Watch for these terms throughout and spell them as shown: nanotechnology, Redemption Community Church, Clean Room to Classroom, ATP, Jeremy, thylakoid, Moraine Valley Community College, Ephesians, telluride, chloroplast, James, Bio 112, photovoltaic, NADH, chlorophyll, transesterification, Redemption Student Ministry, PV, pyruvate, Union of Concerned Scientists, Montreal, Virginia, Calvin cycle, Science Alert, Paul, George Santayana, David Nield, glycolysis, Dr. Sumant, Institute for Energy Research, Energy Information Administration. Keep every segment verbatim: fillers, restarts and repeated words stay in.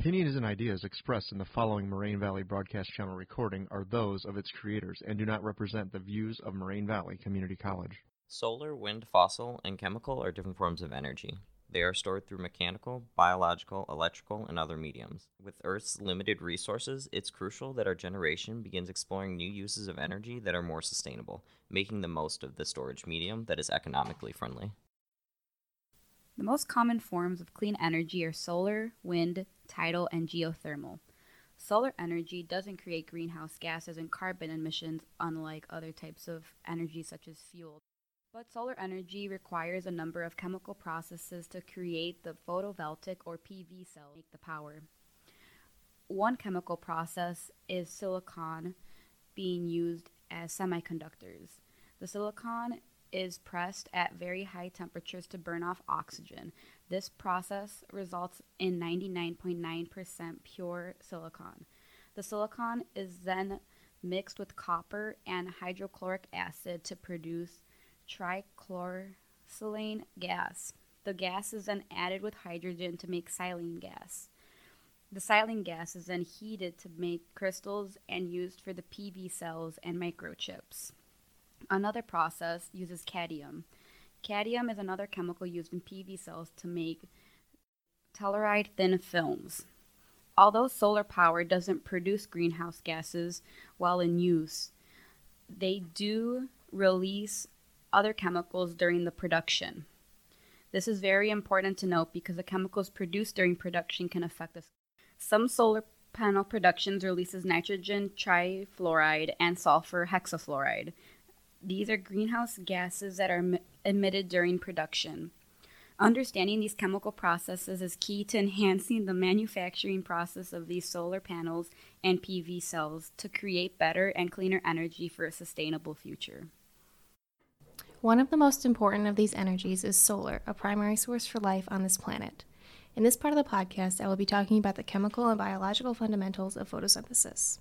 Opinions and ideas expressed in the following Moraine Valley Broadcast Channel recording are those of its creators and do not represent the views of Moraine Valley Community College. Solar, wind, fossil, and chemical are different forms of energy. They are stored through mechanical, biological, electrical, and other mediums. With Earth's limited resources, it's crucial that our generation begins exploring new uses of energy that are more sustainable, making the most of the storage medium that is economically friendly. The most common forms of clean energy are solar, wind, tidal, and geothermal. Solar energy doesn't create greenhouse gases and carbon emissions, unlike other types of energy such as fuel. But solar energy requires a number of chemical processes to create the photovoltaic or P V cell to make the power. One chemical process is silicon being used as semiconductors. The silicon is pressed at very high temperatures to burn off oxygen. This process results in ninety-nine point nine percent pure silicon. The silicon is then mixed with copper and hydrochloric acid to produce trichlorosilane gas. The gas is then added with hydrogen to make silane gas. The silane gas is then heated to make crystals and used for the P V cells and microchips. Another process uses cadmium. Cadmium is another chemical used in P V cells to make telluride thin films. Although solar power doesn't produce greenhouse gases while in use, they do release other chemicals during the production. This is very important to note because the chemicals produced during production can affect us. Some solar panel productions releases nitrogen trifluoride and sulfur hexafluoride. These are greenhouse gases that are emitted during production. Understanding these chemical processes is key to enhancing the manufacturing process of these solar panels and P V cells to create better and cleaner energy for a sustainable future. One of the most important of these energies is solar, a primary source for life on this planet. In this part of the podcast, I will be talking about the chemical and biological fundamentals of photosynthesis.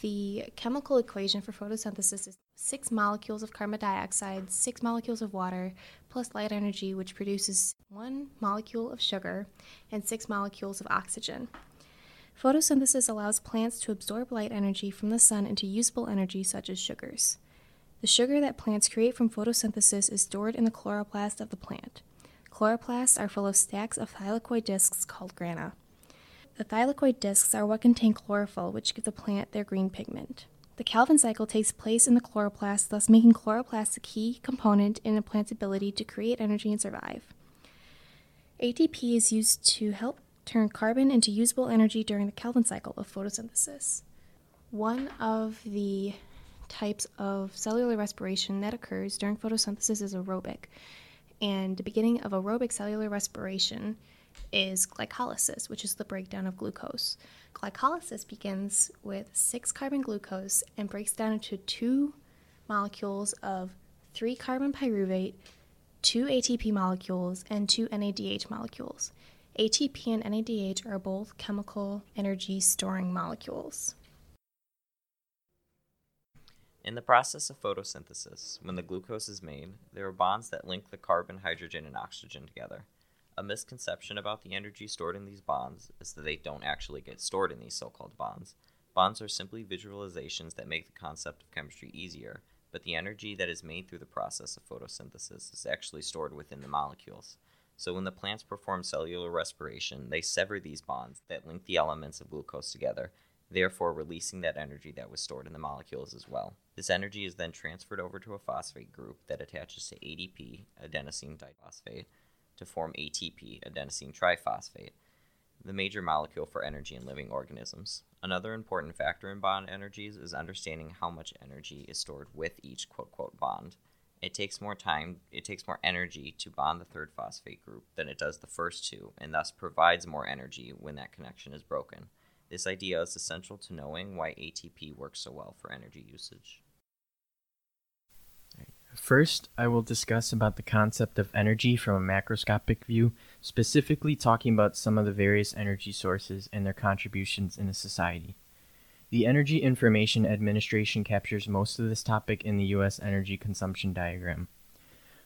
The chemical equation for photosynthesis is six molecules of carbon dioxide, six molecules of water, plus light energy, which produces one molecule of sugar and six molecules of oxygen. Photosynthesis allows plants to absorb light energy from the sun into usable energy such as sugars. The sugar that plants create from photosynthesis is stored in the chloroplast of the plant. Chloroplasts are full of stacks of thylakoid discs called grana. The thylakoid discs are what contain chlorophyll, which give the plant their green pigment. The Calvin cycle takes place in the chloroplast, thus making chloroplasts a key component in a plant's ability to create energy and survive. A T P is used to help turn carbon into usable energy during the Calvin cycle of photosynthesis. One of the types of cellular respiration that occurs during photosynthesis is aerobic, and the beginning of aerobic cellular respiration is glycolysis, which is the breakdown of glucose. Glycolysis begins with six carbon glucose and breaks down into two molecules of three carbon pyruvate, two A T P molecules, and two N A D H molecules. A T P and N A D H are both chemical energy storing molecules. In the process of photosynthesis, when the glucose is made, there are bonds that link the carbon, hydrogen, and oxygen together. A misconception about the energy stored in these bonds is that they don't actually get stored in these so-called bonds. Bonds are simply visualizations that make the concept of chemistry easier, but the energy that is made through the process of photosynthesis is actually stored within the molecules. So when the plants perform cellular respiration, they sever these bonds that link the elements of glucose together, therefore releasing that energy that was stored in the molecules as well. This energy is then transferred over to a phosphate group that attaches to A D P, adenosine diphosphate, to form A T P, adenosine triphosphate, the major molecule for energy in living organisms. Another important factor in bond energies is understanding how much energy is stored with each quote-quote bond. It takes more time, it takes more energy to bond the third phosphate group than it does the first two, and thus provides more energy when that connection is broken. This idea is essential to knowing why A T P works so well for energy usage. First, I will discuss about the concept of energy from a macroscopic view, specifically talking about some of the various energy sources and their contributions in a society. The Energy Information Administration captures most of this topic in the U S energy consumption diagram.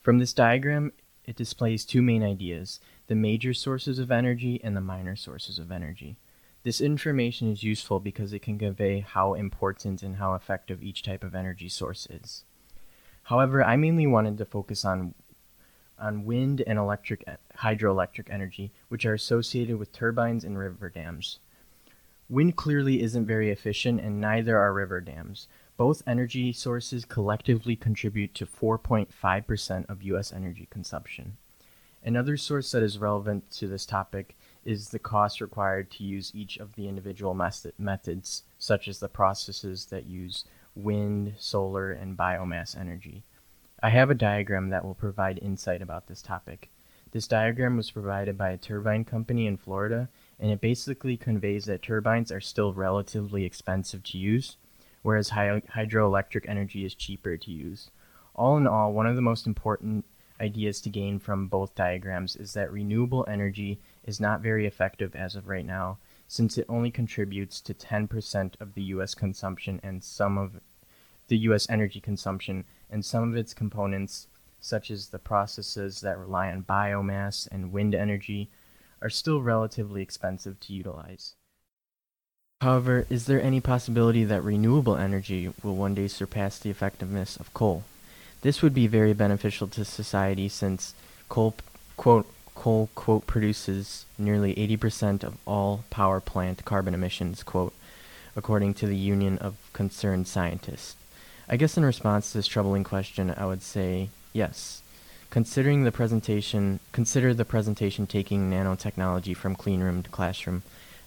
From this diagram, it displays two main ideas, the major sources of energy and the minor sources of energy. This information is useful because it can convey how important and how effective each type of energy source is. However, I mainly wanted to focus on on wind and electric hydroelectric energy, which are associated with turbines and river dams. Wind clearly isn't very efficient, and neither are river dams. Both energy sources collectively contribute to four point five percent of U S energy consumption. Another source that is relevant to this topic is the cost required to use each of the individual method- methods, such as the processes that use wind, solar, and biomass energy. I have a diagram that will provide insight about this topic. This diagram was provided by a turbine company in Florida, and it basically conveys that turbines are still relatively expensive to use, whereas hy- hydroelectric energy is cheaper to use. All in all, one of the most important ideas to gain from both diagrams is that renewable energy is not very effective as of right now, since it only contributes to ten percent of the U S consumption and some of the U S energy consumption, and some of its components, such as the processes that rely on biomass and wind energy, are still relatively expensive to utilize. However, is there any possibility that renewable energy will one day surpass the effectiveness of coal? This would be very beneficial to society, since coal, quote, coal, quote, produces nearly eighty percent of all power plant carbon emissions, quote, according to the Union of Concerned Scientists. I guess in response to this troubling question, I would say yes. Considering the presentation, consider the presentation Taking Nanotechnology from Clean Room to Classroom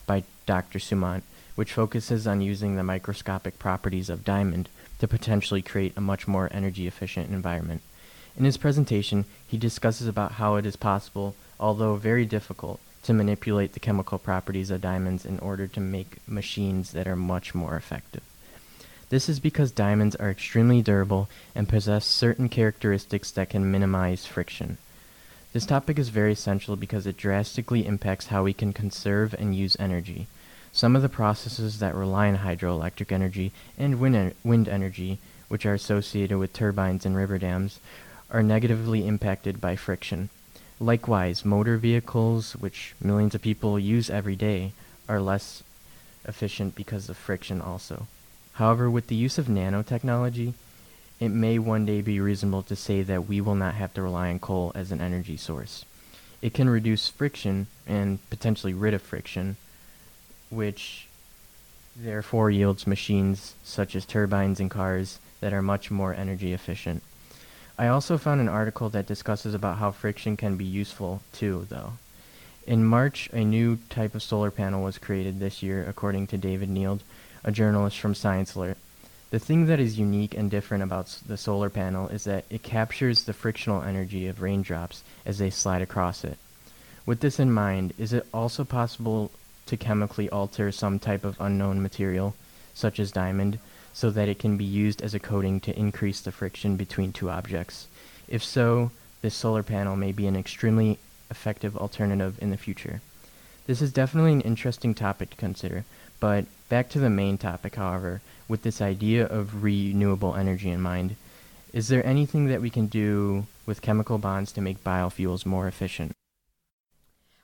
by Doctor Sumant, which focuses on using the microscopic properties of diamond to potentially create a much more energy-efficient environment. In his presentation, he discusses about how it is possible, although very difficult, to manipulate the chemical properties of diamonds in order to make machines that are much more effective. This is because diamonds are extremely durable and possess certain characteristics that can minimize friction. This topic is very essential because it drastically impacts how we can conserve and use energy. Some of the processes that rely on hydroelectric energy and wind, en- wind energy, which are associated with turbines and river dams, are negatively impacted by friction. Likewise, motor vehicles, which millions of people use every day, are less efficient because of friction also. However, with the use of nanotechnology, it may one day be reasonable to say that we will not have to rely on coal as an energy source. It can reduce friction and potentially rid of friction, which therefore yields machines such as turbines and cars that are much more energy efficient. I also found an article that discusses about how friction can be useful too, though. In March, a new type of solar panel was created this year, according to David Nield, a journalist from Science Alert. The thing that is unique and different about the solar panel is that it captures the frictional energy of raindrops as they slide across it. With this in mind, is it also possible to chemically alter some type of unknown material, such as diamond, so that it can be used as a coating to increase the friction between two objects? If so, this solar panel may be an extremely effective alternative in the future. This is definitely an interesting topic to consider, but back to the main topic, however, with this idea of renewable energy in mind, is there anything that we can do with chemical bonds to make biofuels more efficient?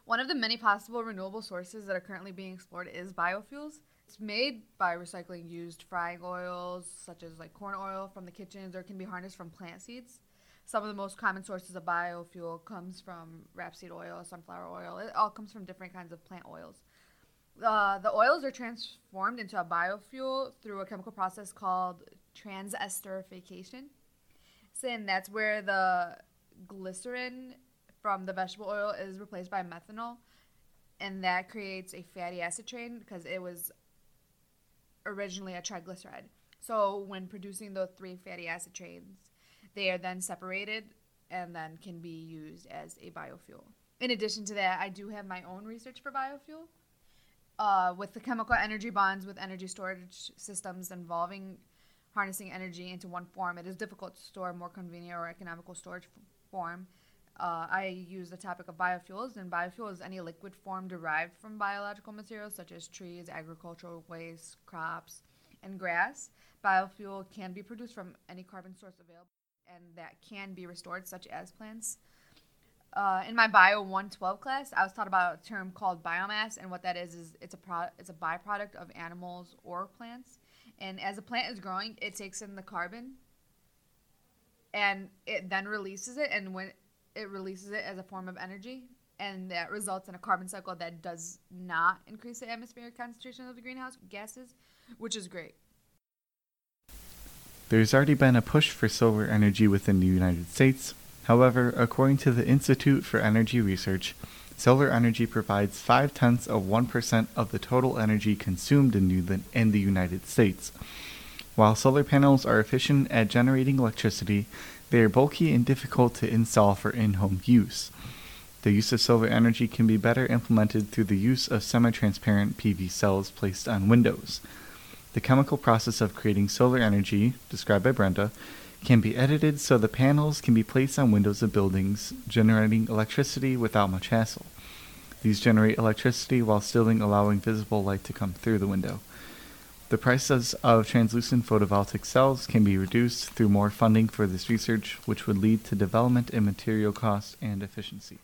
One of the many possible renewable sources that are currently being explored is biofuels. It's made by recycling used frying oils, such as like corn oil from the kitchens, or can be harnessed from plant seeds. Some of the most common sources of biofuel comes from rapeseed oil, sunflower oil. It all comes from different kinds of plant oils. Uh, the oils are transformed into a biofuel through a chemical process called transesterification. So, and that's where the glycerin from the vegetable oil is replaced by methanol, and that creates a fatty acid chain because it was originally a triglyceride. So when producing the three fatty acid chains, they are then separated and then can be used as a biofuel. In addition to that, I do have my own research for biofuel. Uh, with the chemical energy bonds with energy storage systems involving harnessing energy into one form, it is difficult to store a more convenient or economical storage f- form. Uh, I use the topic of biofuels, and biofuel is any liquid form derived from biological materials such as trees, agricultural waste, crops, and grass. Biofuel can be produced from any carbon source available, and that can be restored, such as plants. Uh, in my Bio one twelve class, I was taught about a term called biomass, and what that is is it's a pro- it's a byproduct of animals or plants. And as a plant is growing, it takes in the carbon, and it then releases it. And when it releases it as a form of energy, and that results in a carbon cycle that does not increase the atmospheric concentration of the greenhouse gases, which is great. There's already been a push for solar energy within the United States. However, according to the Institute for Energy Research, solar energy provides five-tenths of one percent of the total energy consumed in, New- in the United States. While solar panels are efficient at generating electricity, they are bulky and difficult to install for in-home use. The use of solar energy can be better implemented through the use of semi-transparent P V cells placed on windows. The chemical process of creating solar energy, described by Brenda, can be edited so the panels can be placed on windows of buildings, generating electricity without much hassle. These generate electricity while still allowing visible light to come through the window. The prices of translucent photovoltaic cells can be reduced through more funding for this research, which would lead to development in material cost and efficiency.